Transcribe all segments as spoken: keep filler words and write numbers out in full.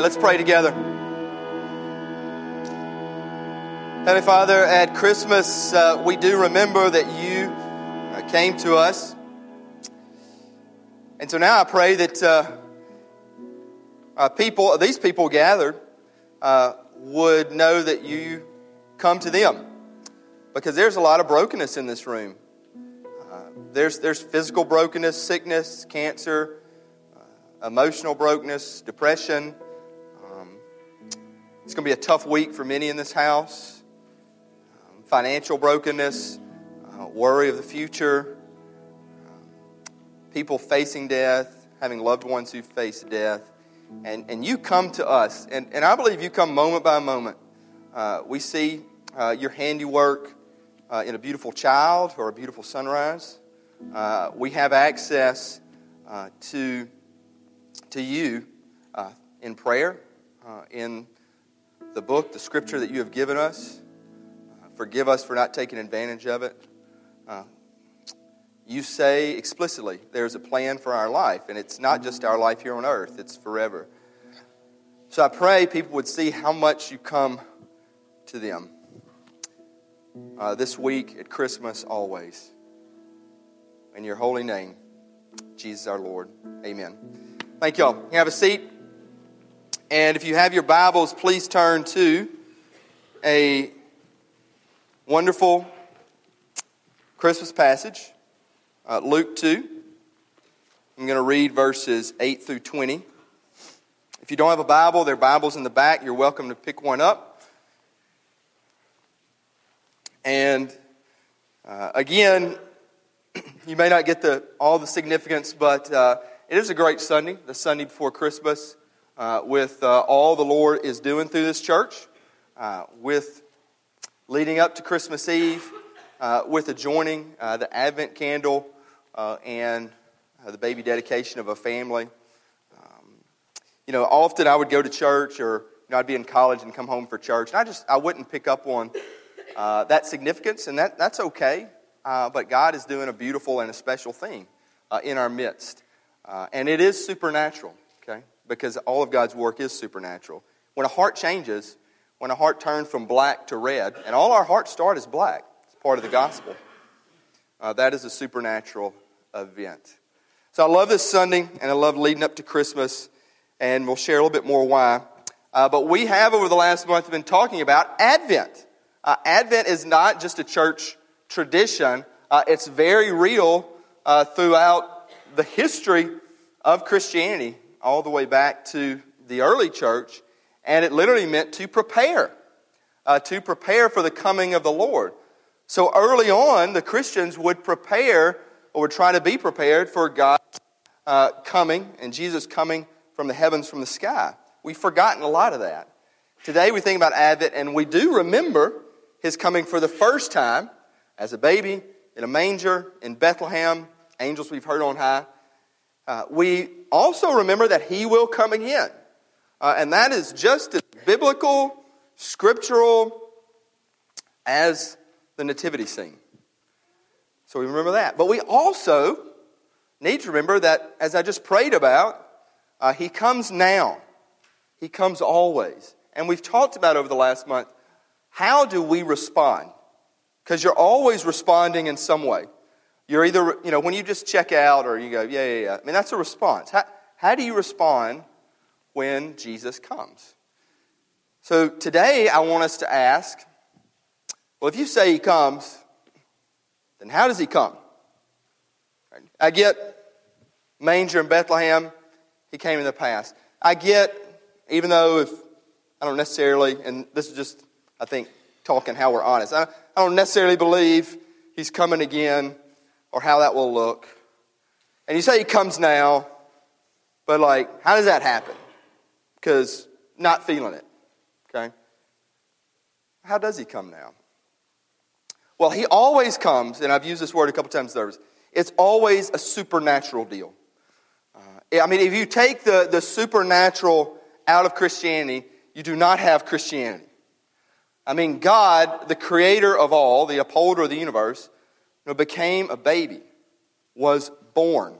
And let's pray together. Heavenly Father, at Christmas, uh, we do remember that you uh, came to us. And so now I pray that uh, our people, these people gathered, uh, would know that you come to them. Because there's a lot of brokenness in this room. Uh, there's, there's physical brokenness, sickness, cancer, uh, emotional brokenness, depression. Um, it's going to be a tough week for many in this house. Financial brokenness, uh, worry of the future, um, people facing death, having loved ones who face death. And, and you come to us. And, and I believe you come moment by moment. Uh, we see uh, your handiwork uh, in a beautiful child or a beautiful sunrise. Uh, we have access uh, to, to you uh, in prayer, uh, in the book, the scripture that you have given us. Forgive us for not taking advantage of it. Uh, you say explicitly there's a plan for our life, and it's not just our life here on earth, it's forever. So I pray people would see how much you come to them uh, this week at Christmas always. In your holy name, Jesus our Lord. Amen. Thank y'all. You have a seat. And if you have your Bibles, please turn to a wonderful Christmas passage, uh, Luke two. I'm going to read verses eight through twenty. If you don't have a Bible, there are Bibles in the back. You're welcome to pick one up. And uh, again, you may not get the all the significance, but uh, it is a great Sunday, the Sunday before Christmas, uh, with uh, all the Lord is doing through this church, uh, with leading up to Christmas Eve uh, with adjoining uh, the Advent candle uh, and uh, the baby dedication of a family. Um, you know, often I would go to church, or you know, I'd be in college and come home for church, and I just I wouldn't pick up on uh, that significance, and that, that's okay, uh, but God is doing a beautiful and a special thing uh, in our midst. Uh, and it is supernatural, okay, because all of God's work is supernatural. When a heart changes, when a heart turned from black to red, and all our hearts start as black, it's part of the gospel. Uh, that is a supernatural event. So I love this Sunday, and I love leading up to Christmas, and we'll share a little bit more why. Uh, but we have, over the last month, been talking about Advent. Uh, Advent is not just a church tradition. Uh, it's very real uh, throughout the history of Christianity, all the way back to the early church. And it literally meant to prepare, uh, to prepare for the coming of the Lord. So early on, the Christians would prepare, or would try to be prepared for God's uh, coming, and Jesus coming from the heavens, from the sky. We've forgotten a lot of that. Today we think about Advent, and we do remember his coming for the first time, as a baby, in a manger, in Bethlehem, angels we've heard on high. Uh, we also remember that he will come again. Uh, and that is just as biblical, scriptural as the nativity scene. So we remember that. But we also need to remember that, as I just prayed about, uh, he comes now. He comes always. And we've talked about over the last month, how do we respond? Because you're always responding in some way. You're either, you know, when you just check out or you go, yeah, yeah, yeah. I mean, that's a response. How, how do you respond when Jesus comes? So today I want us to ask, well, if you say he comes, then how does he come? I get manger in Bethlehem, he came in the past. I get, even though if I don't necessarily, and this is just, I think, talking how we're honest, I don't necessarily believe he's coming again or how that will look. And you say he comes now, but like, how does that happen? Because not feeling it, okay? How does he come now? Well, he always comes, and I've used this word a couple times in service. It's always a supernatural deal. Uh, I mean, if you take the, the supernatural out of Christianity, you do not have Christianity. I mean, God, the creator of all, the upholder of the universe, you know, became a baby, was born,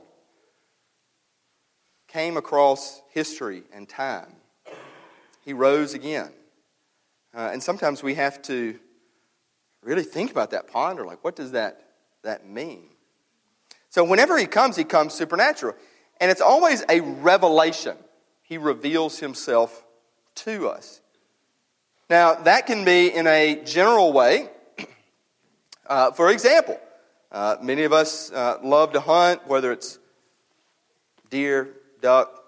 came across history and time, He rose again. Uh, and sometimes we have to really think about that, ponder, like, what does that, that mean? So whenever he comes, he comes supernatural. And it's always a revelation. He reveals himself to us. Now, that can be in a general way. Uh, for example, uh, many of us uh, love to hunt, whether it's deer, duck,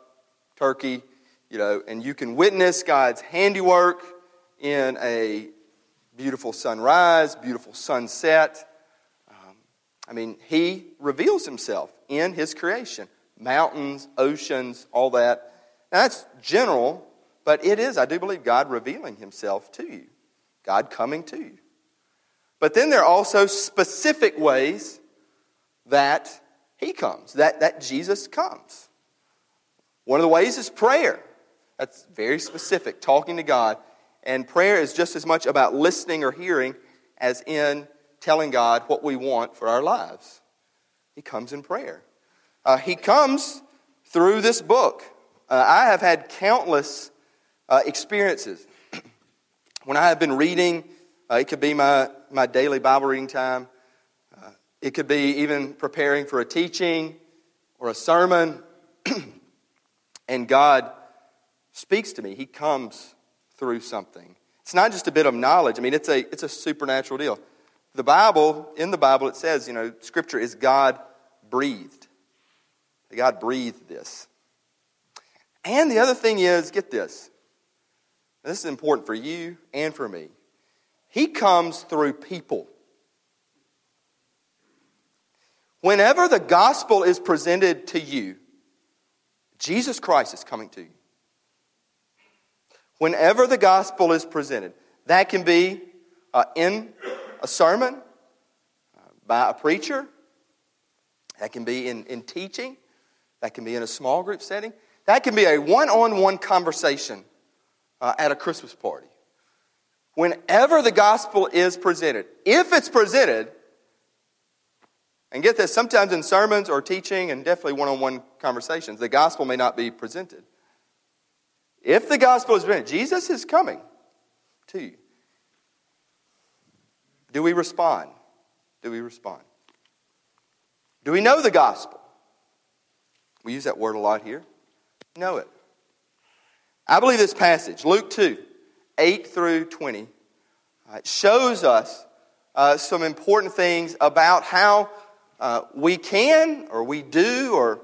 turkey, you know, and you can witness God's handiwork in a beautiful sunrise, beautiful sunset. Um, I mean, he reveals himself in his creation. Mountains, oceans, all that. Now, that's general, but it is, I do believe, God revealing himself to you. God coming to you. But then there are also specific ways that he comes, that, that Jesus comes. One of the ways is prayer. That's very specific, talking to God. And prayer is just as much about listening or hearing as in telling God what we want for our lives. He comes in prayer. Uh, he comes through this book. Uh, I have had countless uh, experiences. When I have been reading, uh, it could be my, my daily Bible reading time. Uh, it could be even preparing for a teaching or a sermon. And God speaks to me. He comes through something. It's not just a bit of knowledge. I mean, it's a it's a supernatural deal. The Bible, in the Bible, it says, you know, Scripture is God-breathed. God breathed this. And the other thing is, get this. This is important for you and for me. He comes through people. Whenever the gospel is presented to you, Jesus Christ is coming to you. Whenever the gospel is presented, that can be uh, in a sermon uh, by a preacher. That can be in, in teaching. That can be in a small group setting. That can be a one-on-one conversation uh, at a Christmas party. Whenever the gospel is presented, if it's presented, and get this, sometimes in sermons or teaching and definitely one-on-one conversations, the gospel may not be presented. If the gospel is presented, Jesus is coming to you. Do we respond? Do we respond? Do we know the gospel? We use that word a lot here. Know it. I believe this passage, Luke two, eight through twenty, uh, shows us uh, some important things about how uh, we can, or we do, or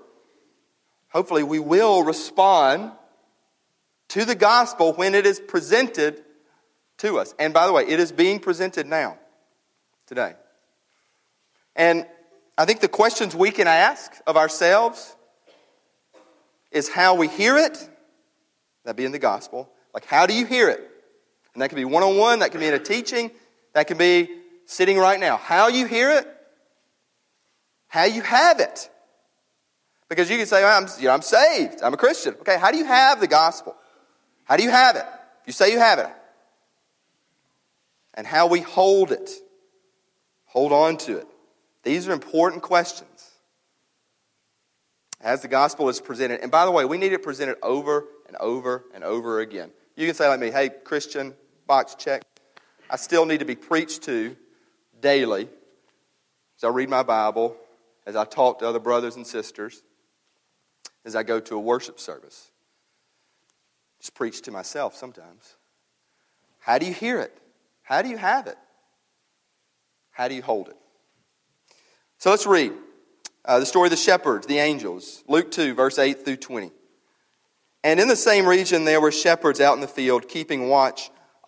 hopefully we will respond to the gospel when it is presented to us. And by the way, it is being presented now, today. And I think the questions we can ask of ourselves is how we hear it, that being the gospel. Like, how do you hear it? And that can be one-on-one, that can be in a teaching, that can be sitting right now. How you hear it, how you have it. Because you can say, well, I'm, you know, I'm saved, I'm a Christian. Okay, how do you have the gospel? How do you have it? You say you have it. And how we hold it, hold on to it. These are important questions as the gospel is presented. And by the way, we need it presented over and over and over again. You can say like me, hey, Christian, box check. I still need to be preached to daily as I read my Bible, as I talk to other brothers and sisters, as I go to a worship service. Just preach to myself sometimes. How do you hear it? How do you have it? How do you hold it? So let's read. Uh, the story of the shepherds, the angels, Luke two, verse eight through twenty. And in the same region there were shepherds out in the field, keeping watch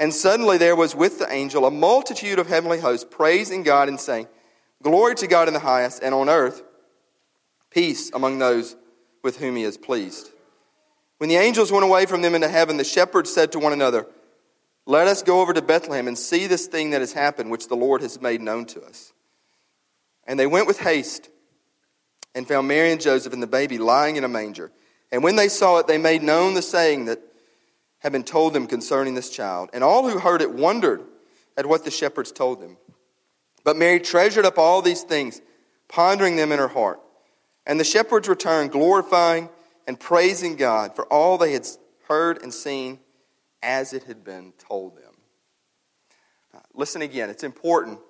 And suddenly there was with the angel a multitude of heavenly hosts praising God and saying, "Glory to God in the highest, and on earth peace among those with whom he is pleased." When the angels went away from them into heaven, the shepherds said to one another, Let us go over to Bethlehem and see this thing that has happened, which the Lord has made known to us. And they went with haste and found Mary and Joseph and the baby lying in a manger. And when they saw it, they made known the saying that had been told them concerning this child. And all who heard it wondered at what the shepherds told them. But Mary treasured up all these things, pondering them in her heart. And the shepherds returned, glorifying and praising God for all they had heard and seen as it had been told them. Uh, listen again, it's important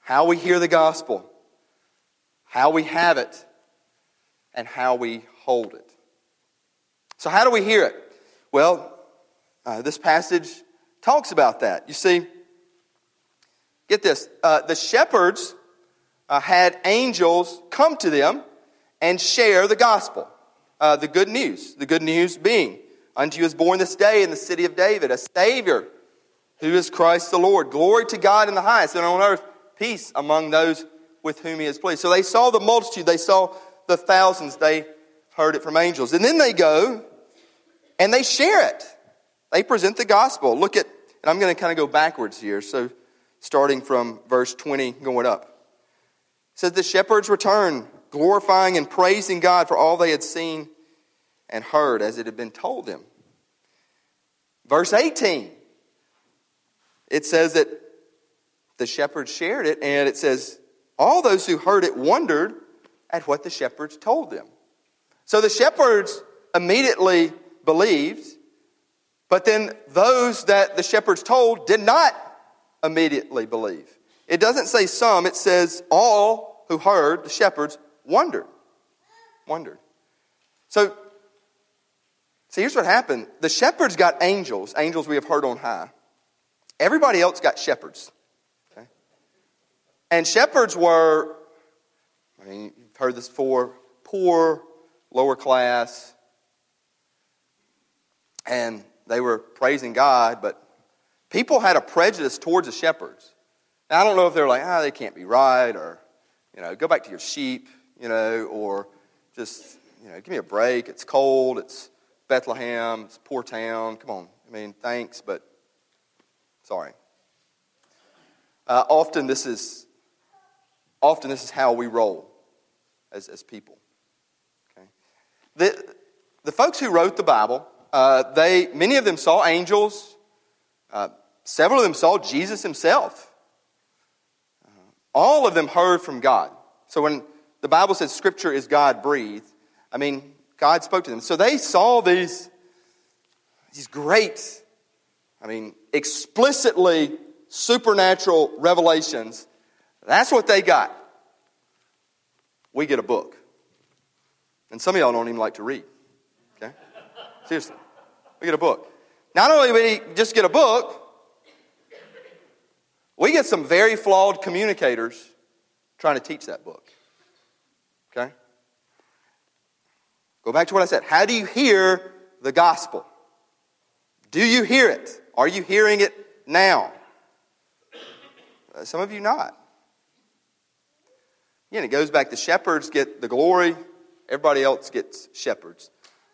how we hear the gospel, how we have it, and how we hold it. So how do we hear it? Well, uh, this passage talks about that. You see, get this, uh, the shepherds uh, had angels come to them and share the gospel, uh, the good news, the good news being, unto you is born this day in the city of David, a Savior, who is Christ the Lord. Glory to God in the highest, and on earth peace among those with whom he is pleased. So they saw the multitude, they saw the thousands, they heard it from angels. And then they go and they share it. They present the gospel. Look at, and I'm going to kind of go backwards here, so starting from verse twenty going up. It says, the shepherds returned, glorifying and praising God for all they had seen and heard as it had been told them. Verse eighteen, it says that the shepherds shared it, and it says, all those who heard it wondered at what the shepherds told them. So the shepherds immediately believed, but then those that the shepherds told did not immediately believe. It doesn't say some, it says all who heard the shepherds wondered. Wondered. So, See, here's what happened. The shepherds got angels, angels we have heard on high. Everybody else got shepherds. Okay? And shepherds were, I mean, you've heard this before, poor, lower class. And they were praising God, but people had a prejudice towards the shepherds. Now, I don't know if they're like, ah, oh, they can't be right, or, you know, go back to your sheep, you know, or just, you know, give me a break, it's cold, it's Bethlehem, it's a poor town, come on. I mean, thanks, but sorry. Uh, often this is often this is how we roll as, as people. Okay. The the folks who wrote the Bible, uh, they many of them saw angels. Uh, several of them saw Jesus himself. Uh, all of them heard from God. So when the Bible says Scripture is God-breathed, I mean, God spoke to them. So they saw these, these great, I mean, explicitly supernatural revelations. That's what they got. We get a book. And some of y'all don't even like to read. Okay? Seriously. We get a book. Not only do we just get a book, we get some very flawed communicators trying to teach that book. Okay? Go back to what I said. How do you hear the gospel? Do you hear it? Are you hearing it now? Uh, some of you not. Again, it goes back. The shepherds get the glory. Everybody else gets shepherds.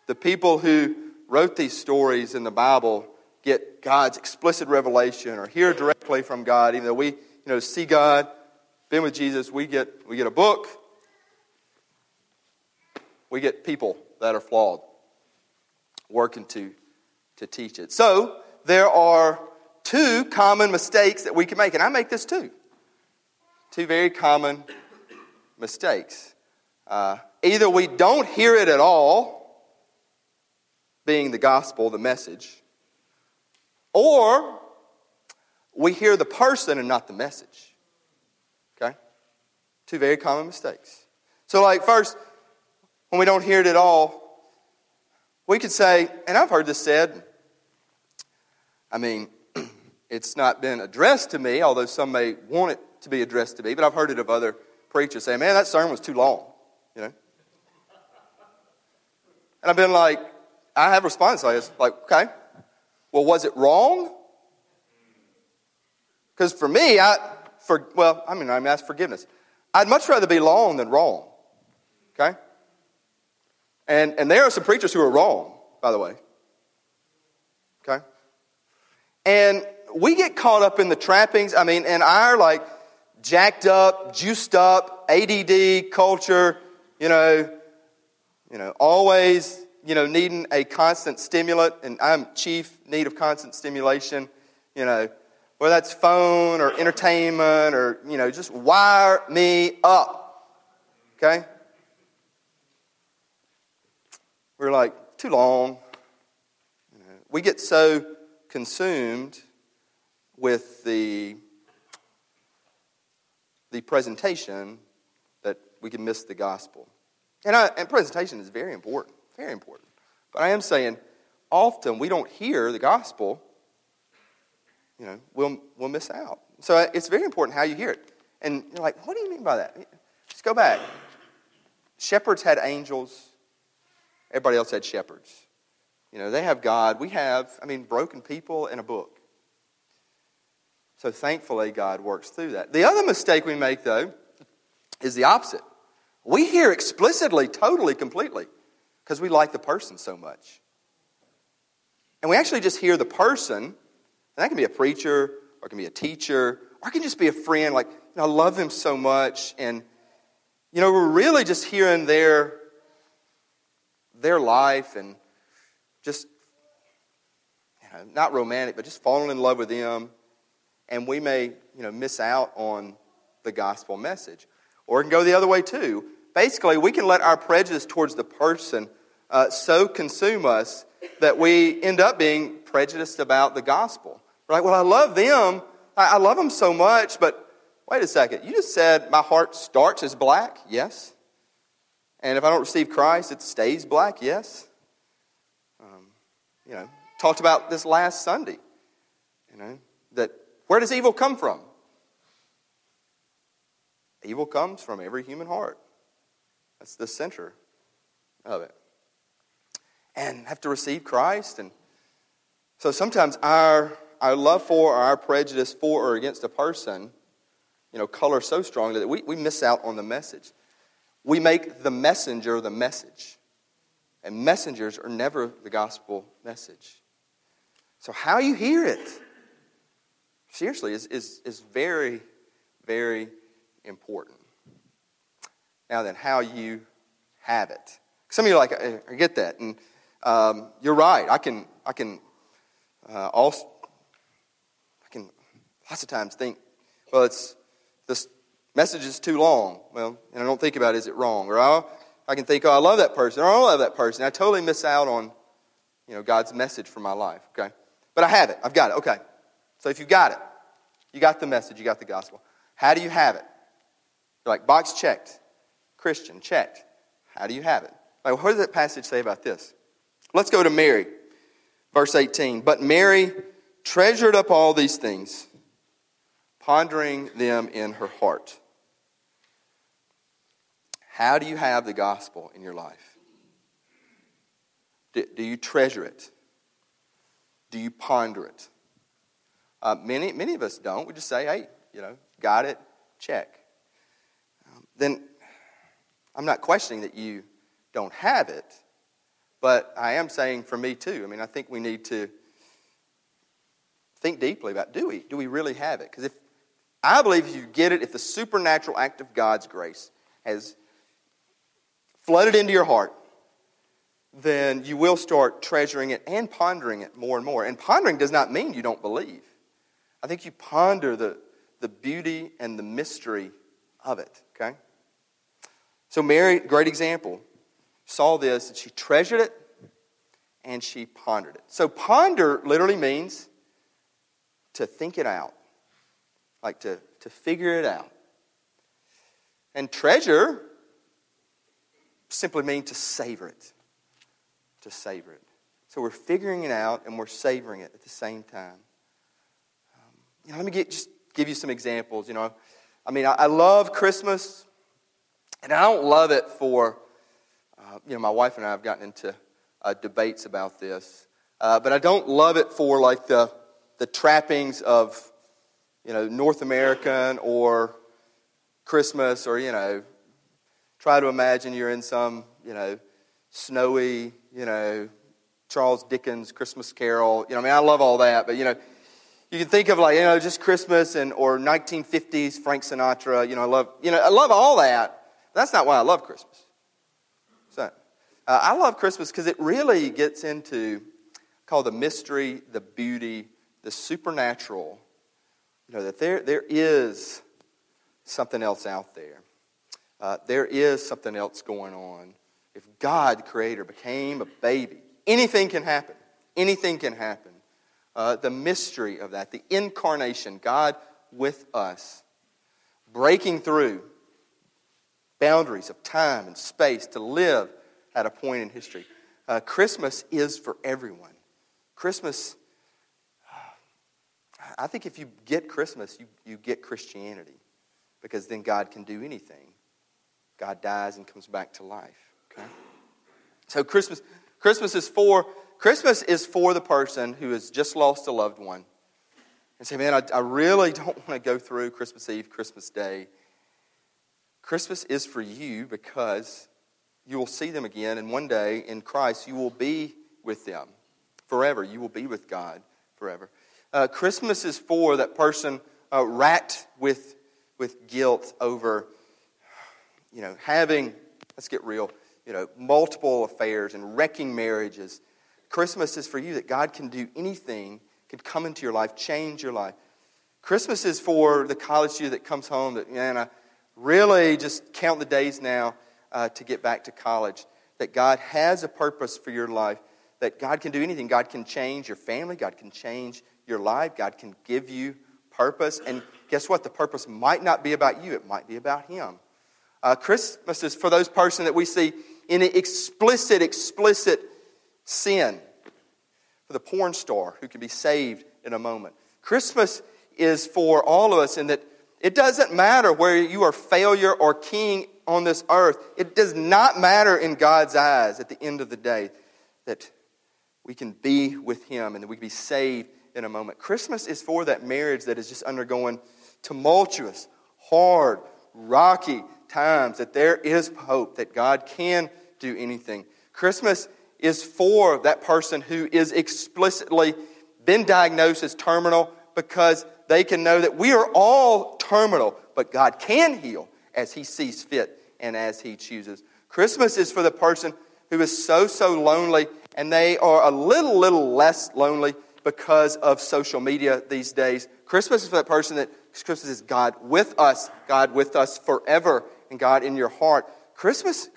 The people who wrote these stories in the Bible get God's explicit revelation or hear directly from God. Even though we, you know, see God, been with Jesus, we get we get a book. We get people that are flawed, working to, to teach it. So, there are two common mistakes that we can make, and I make this too. Two very common mistakes. Uh, either we don't hear it at all, being the gospel, the message, or we hear the person and not the message. Okay? Two very common mistakes. So, like, first, when we don't hear it at all, we could say, and I've heard this said, I mean, it's not been addressed to me, although some may want it to be addressed to me, but I've heard it of other preachers saying, man, that sermon was too long, you know. And I've been like, I have responses like this, like, okay, well, was it wrong? Because for me, I, for well, I mean, I mean, that's forgiveness. I'd much rather be long than wrong, okay? And and there are some preachers who are wrong, by the way. Okay? And we get caught up in the trappings. I mean, in our, like, jacked up, juiced up, A D D culture, you know, you know, always, you know, needing a constant stimulant, and I'm chief need of constant stimulation, you know, whether that's phone or entertainment or, you know, just wire me up, okay? We're like, too long. You know, we get so consumed with the the presentation that we can miss the gospel. And, I, and presentation is very important, very important. But I am saying, often we don't hear the gospel. You know, we'll we'll miss out. So it's very important how you hear it. And you're like, what do you mean by that? Let's go back. Shepherds had angels. Everybody else had shepherds. You know, they have God. We have, I mean, broken people in a book. So thankfully, God works through that. The other mistake we make, though, is the opposite. We hear explicitly, totally, completely, because we like the person so much. And we actually just hear the person. And that can be a preacher, or it can be a teacher, or it can just be a friend. Like, you know, I love them so much. And, you know, we're really just hearing their, their life and just, you know, not romantic, but just falling in love with them. And we may, you know, miss out on the gospel message. Or it can go the other way, too. Basically, we can let our prejudice towards the person uh, so consume us that we end up being prejudiced about the gospel. Right? Well, I love them. I love them so much, but wait a second. You just said my heart starts as black? Yes. And if I don't receive Christ, it stays black? Yes. Um, you know, talked about this last Sunday. You know, that where does evil come from? Evil comes from every human heart. That's the center of it. And have to receive Christ. And so sometimes our our love for or our prejudice for or against a person, you know, colors so strongly that we, we miss out on the message. We make the messenger the message. And messengers are never the gospel message. So how you hear it, seriously, is is, is very, very important. Now then, how you have it. Some of you are like, I, I get that. And um, you're right. I can... I can Uh, also, I can lots of times think, well, it's this message is too long. Well, and I don't think about is it wrong, or I'll, I can think, oh, I love that person, or I don't love that person. I totally miss out on, you know, God's message for my life. Okay, but I have it. I've got it. Okay, so if you got it, you got the message, you got the gospel. How do you have it? You're like box checked, Christian checked. How do you have it? Like, what does that passage say about this? Let's go to Mary. Verse eighteen, but Mary treasured up all these things, pondering them in her heart. How do you have the gospel in your life? Do, do you treasure it? Do you ponder it? Uh, many, many of us don't. We just say, hey, you know, got it, check. Um, then I'm not questioning that you don't have it. But I am saying for me too, I mean, I think we need to think deeply about, do we? Do we really have it? Because if I believe if you get it, if the supernatural act of God's grace has flooded into your heart, then you will start treasuring it and pondering it more and more. And pondering does not mean you don't believe. I think you ponder the, the beauty and the mystery of it, okay? So Mary, great example. Saw this, and she treasured it, and she pondered it. So ponder literally means to think it out, like to, to figure it out. And treasure simply means to savor it, to savor it. So we're figuring it out, and we're savoring it at the same time. Um, you know, let me get, just give you some examples. You know, I mean, I, I love Christmas, and I don't love it for... Uh, you know, my wife and I have gotten into uh, debates about this. Uh, but I don't love it for, like, the the trappings of, you know, North American or Christmas or, you know, try to imagine you're in some, you know, snowy, you know, Charles Dickens Christmas Carol. You know, I mean, I love all that. But, you know, You can think of, like, you know, just Christmas and or nineteen fifties Frank Sinatra. You know, I love, you know, I love all that. That's not why I love Christmas. So, uh, I love Christmas because it really gets into called the mystery, the beauty, the supernatural. You know that there there is something else out there. Uh, there is something else going on. If God, Creator, became a baby, anything can happen. Anything can happen. Uh, the mystery of that, the incarnation, God with us, breaking through boundaries of time and space to live at a point in history. Uh, Christmas is for everyone. Christmas, I think if you get Christmas, you, you get Christianity, because then God can do anything. God dies and comes back to life. Okay? So Christmas, Christmas is for... Christmas is for the person who has just lost a loved one and say, man, I, I really don't want to go through Christmas Eve, Christmas Day. Christmas is for you because you will see them again, and one day in Christ you will be with them forever. You will be with God forever. Uh, Christmas is for that person uh, racked with, with guilt over, you know, having, let's get real, you know, multiple affairs and wrecking marriages. Christmas is for you that God can do anything, can come into your life, change your life. Christmas is for the college student that comes home that, man, I really just count the days now uh, to get back to college. That God has a purpose for your life, that God can do anything. God can change your family. God can change your life. God can give you purpose. And guess what? The purpose might not be about you. It might be about Him. Uh, Christmas is for those person that we see in explicit, explicit sin, for the porn star who can be saved in a moment. Christmas is for all of us in that it doesn't matter where you are failure or king on this earth. It does not matter in God's eyes at the end of the day, that we can be with Him and that we can be saved in a moment. Christmas is for that marriage that is just undergoing tumultuous, hard, rocky times, that there is hope, that God can do anything. Christmas is for that person who is explicitly been diagnosed as terminal, because they can know that we are all terminal, but God can heal as He sees fit and as He chooses. Christmas is for the person who is so, so lonely, and they are a little, little less lonely because of social media these days. Christmas is for that person that Christmas is God with us, God with us forever, and God in your heart. Christmas...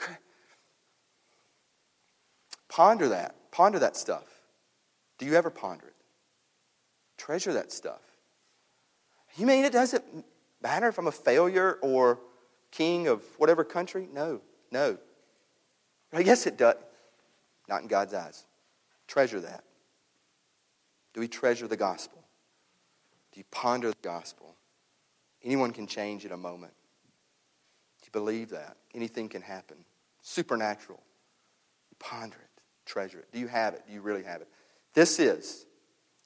Ponder that. Ponder that stuff. Do you ever ponder it? Treasure that stuff. You mean it doesn't matter if I'm a failure or king of whatever country? No, no. Yes, it does. Not in God's eyes. Treasure that. Do we treasure the gospel? Do you ponder the gospel? Anyone can change in a moment. Do you believe that? Anything can happen. Supernatural. Ponder it. Treasure it. Do you have it? Do you really have it? This is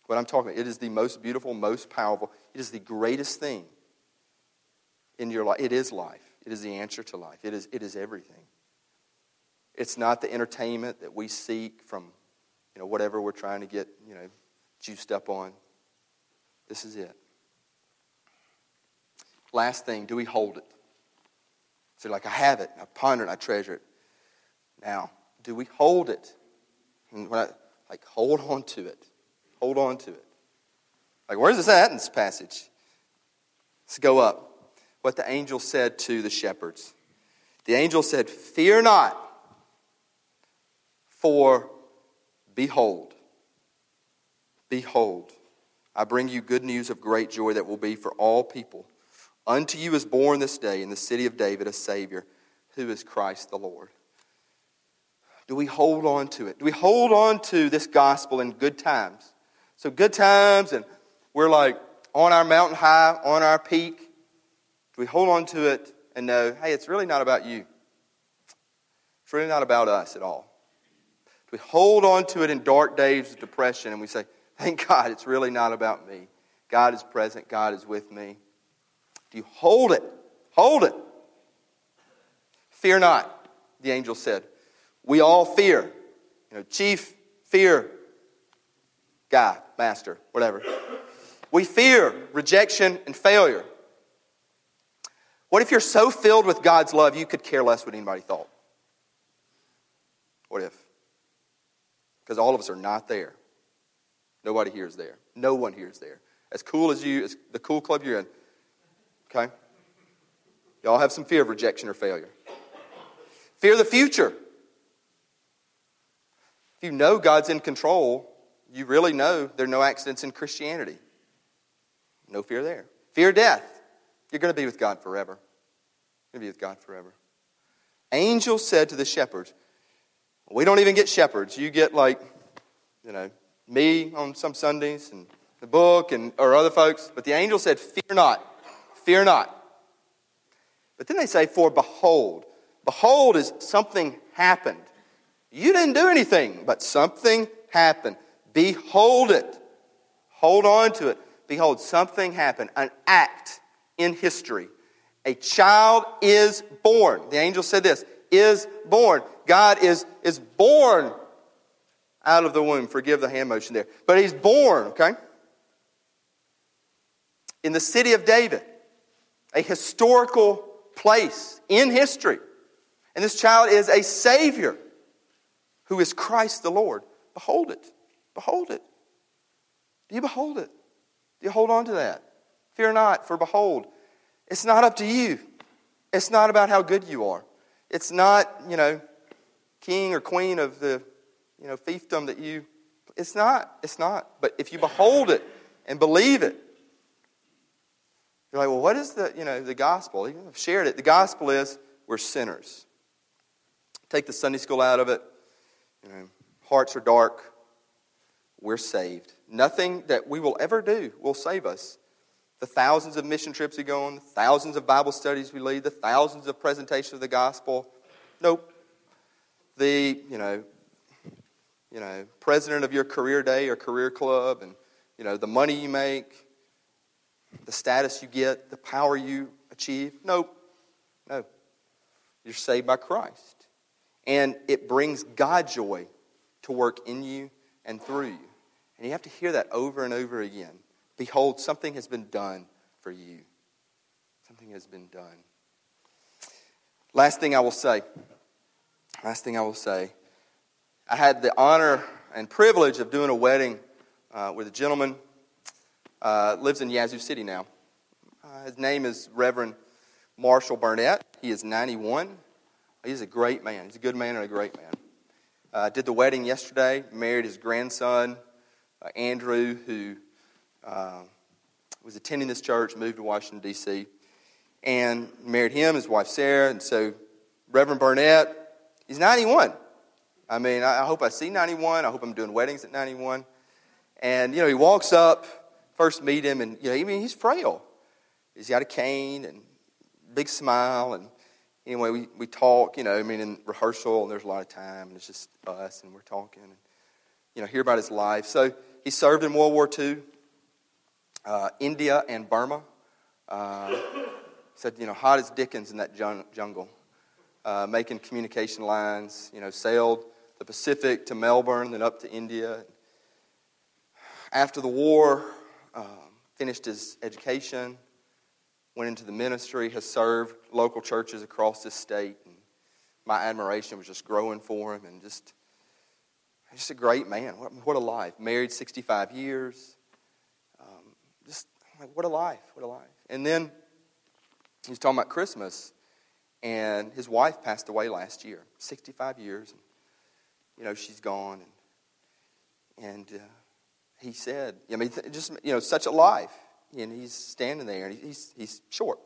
what I'm talking about. It is the most beautiful, most powerful. It is the greatest thing in your life. It is life. It is the answer to life. It is, it is everything. It's not the entertainment that we seek from, you know, whatever we're trying to get, you know, juiced up on. This is it. Last thing, do we hold it? So like, I have it, I ponder it, I treasure it. Now, do we hold it? And when I, like, hold on to it. Hold on to it. Like, where's this at in this passage? Let's go up. What the angel said to the shepherds. The angel said, "Fear not, for behold, behold, I bring you good news of great joy that will be for all people. Unto you is born this day in the city of David a Savior, who is Christ the Lord." Do we hold on to it? Do we hold on to this gospel in good times? So good times, and we're like on our mountain high, on our peak. Do we hold on to it and know, hey, it's really not about you. It's really not about us at all. Do we hold on to it in dark days of depression and we say, thank God, it's really not about me. God is present. God is with me. Do you hold it? Hold it. Fear not, the angel said. We all fear, you know, chief, fear, guy, master, whatever. We fear rejection and failure. What if you're so filled with God's love you could care less what anybody thought? What if? Because all of us are not there. Nobody here is there. No one here is there. As cool as you, as the cool club you're in, okay? Y'all have some fear of rejection or failure. Fear the future. If you know God's in control, you really know there are no accidents in Christianity. No fear there. Fear death. You're going to be with God forever. You're going to be with God forever. Angels said to the shepherds, we don't even get shepherds. You get like, you know, me on some Sundays and the book and or other folks. But the angel said, fear not. Fear not. But then they say, for behold. Behold is something happened. You didn't do anything, but something happened. Behold it. Hold on to it. Behold, something happened. An act in history. A child is born. The angel said this, is born. God is, is born out of the womb. Forgive the hand motion there. But he's born, okay? In the city of David. A historical place in history. And this child is a Savior who is Christ the Lord. Behold it. Behold it. Do you behold it? Do you hold on to that? Fear not, for behold, it's not up to you. It's not about how good you are. It's not, you know, king or queen of the, you know, fiefdom that you, it's not, it's not. But if you behold it and believe it, you're like, well, what is the, you know, the gospel? I've shared it. The gospel is we're sinners. Take the Sunday school out of it. You know, hearts are dark. We're saved. Nothing that we will ever do will save us. The thousands of mission trips we go on, the thousands of Bible studies we lead, the thousands of presentations of the gospel. Nope. The, you know, you know, president of your career day or career club and, you know, the money you make, the status you get, the power you achieve. Nope. No. You're saved by Christ. And it brings God joy to work in you and through you. And you have to hear that over and over again. Behold, something has been done for you. Something has been done. Last thing I will say. Last thing I will say. I had the honor and privilege of doing a wedding uh, with a gentleman. Uh, lives in Yazoo City now. Uh, his name is Reverend Marshall Burnett. He is ninety-one. He's a great man. He's a good man and a great man. Uh, did the wedding yesterday. Married his grandson, uh, Andrew, who... Uh, was attending this church, moved to Washington, D C, and married him, his wife Sarah. And so Reverend Burnett, he's ninety-one. I mean, I hope I see ninety-one. I hope I'm doing weddings at ninety-one. And, you know, he walks up, first meet him, and, you know, I mean, he's frail. He's got a cane and big smile. And anyway, we, we talk, you know, I mean, in rehearsal, and there's a lot of time, and it's just us, and we're talking, and, you know, hear about his life. So he served in World War Two. Uh, India and Burma. Uh, said, you know, hot as Dickens in that jun- jungle. Uh, making communication lines, you know, sailed the Pacific to Melbourne, then up to India. After the war, um, finished his education, went into the ministry, has served local churches across this state. And my admiration was just growing for him, and just, just a great man. What, what a life. Married sixty-five years. Like, what a life, what a life. And then he was talking about Christmas, and his wife passed away last year, sixty-five years. And, you know, she's gone. And, and uh, he said, I mean, th- just, you know, such a life. And he's standing there, and he's, he's short.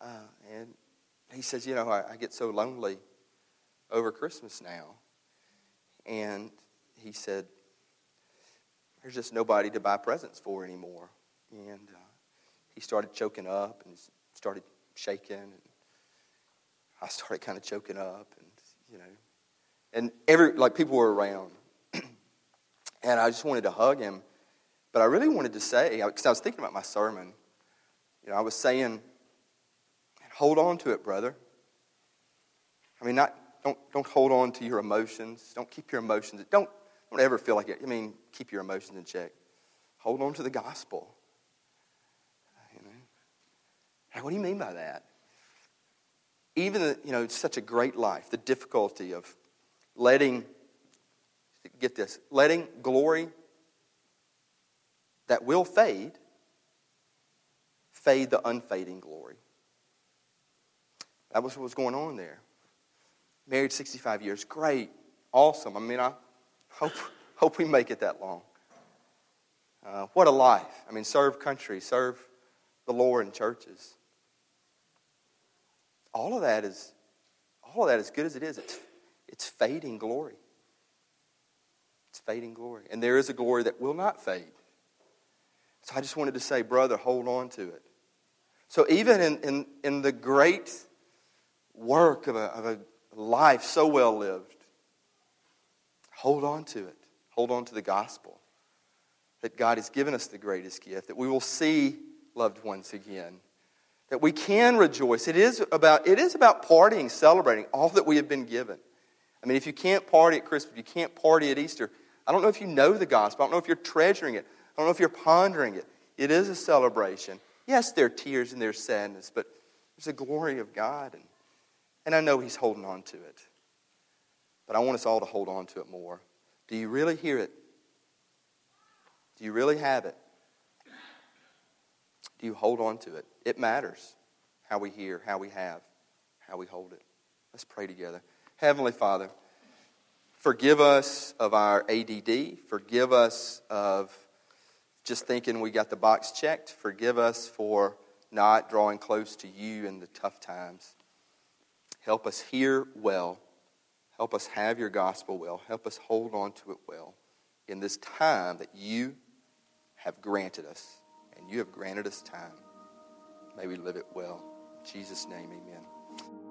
Uh, and he says, you know, I, I get so lonely over Christmas now. And he said, there's just nobody to buy presents for anymore. And uh, he started choking up and started shaking. And I started kind of choking up, and you know, and every like people were around, and I just wanted to hug him, but I really wanted to say, because I was thinking about my sermon, you know, I was saying, hold on to it, brother. I mean, not don't don't hold on to your emotions. Don't keep your emotions. Don't don't ever feel like it. I mean, keep your emotions in check. Hold on to the gospel. You know, hey, what do you mean by that? Even, the, you know, it's such a great life, the difficulty of letting, get this, letting glory that will fade, fade the unfading glory. That was what was going on there. Married sixty-five years, great, awesome. I mean, I hope hope we make it that long. Uh, what a life. I mean, serve country, serve the Lord in churches. All of that is, all of that as good as it is, it's, it's fading glory. It's fading glory. And there is a glory that will not fade. So I just wanted to say, brother, hold on to it. So even in, in, in the great work of a, of a life so well lived, hold on to it. Hold on to the gospel that God has given us the greatest gift, that we will see loved ones again, that we can rejoice. It is about it is about partying, celebrating all that we have been given. I mean, if you can't party at Christmas, if you can't party at Easter, I don't know if you know the gospel. I don't know if you're treasuring it. I don't know if you're pondering it. It is a celebration. Yes, there are tears and there's sadness, but there's a glory of God. And, and I know he's holding on to it. But I want us all to hold on to it more. Do you really hear it? Do you really have it? Do you hold on to it? It matters how we hear, how we have, how we hold it. Let's pray together. Heavenly Father, forgive us of our A D D. Forgive us of just thinking we got the box checked. Forgive us for not drawing close to you in the tough times. Help us hear well. Help us have your gospel well. Help us hold on to it well in this time that you have granted us. And you have granted us time. May we live it well. In Jesus' name, amen.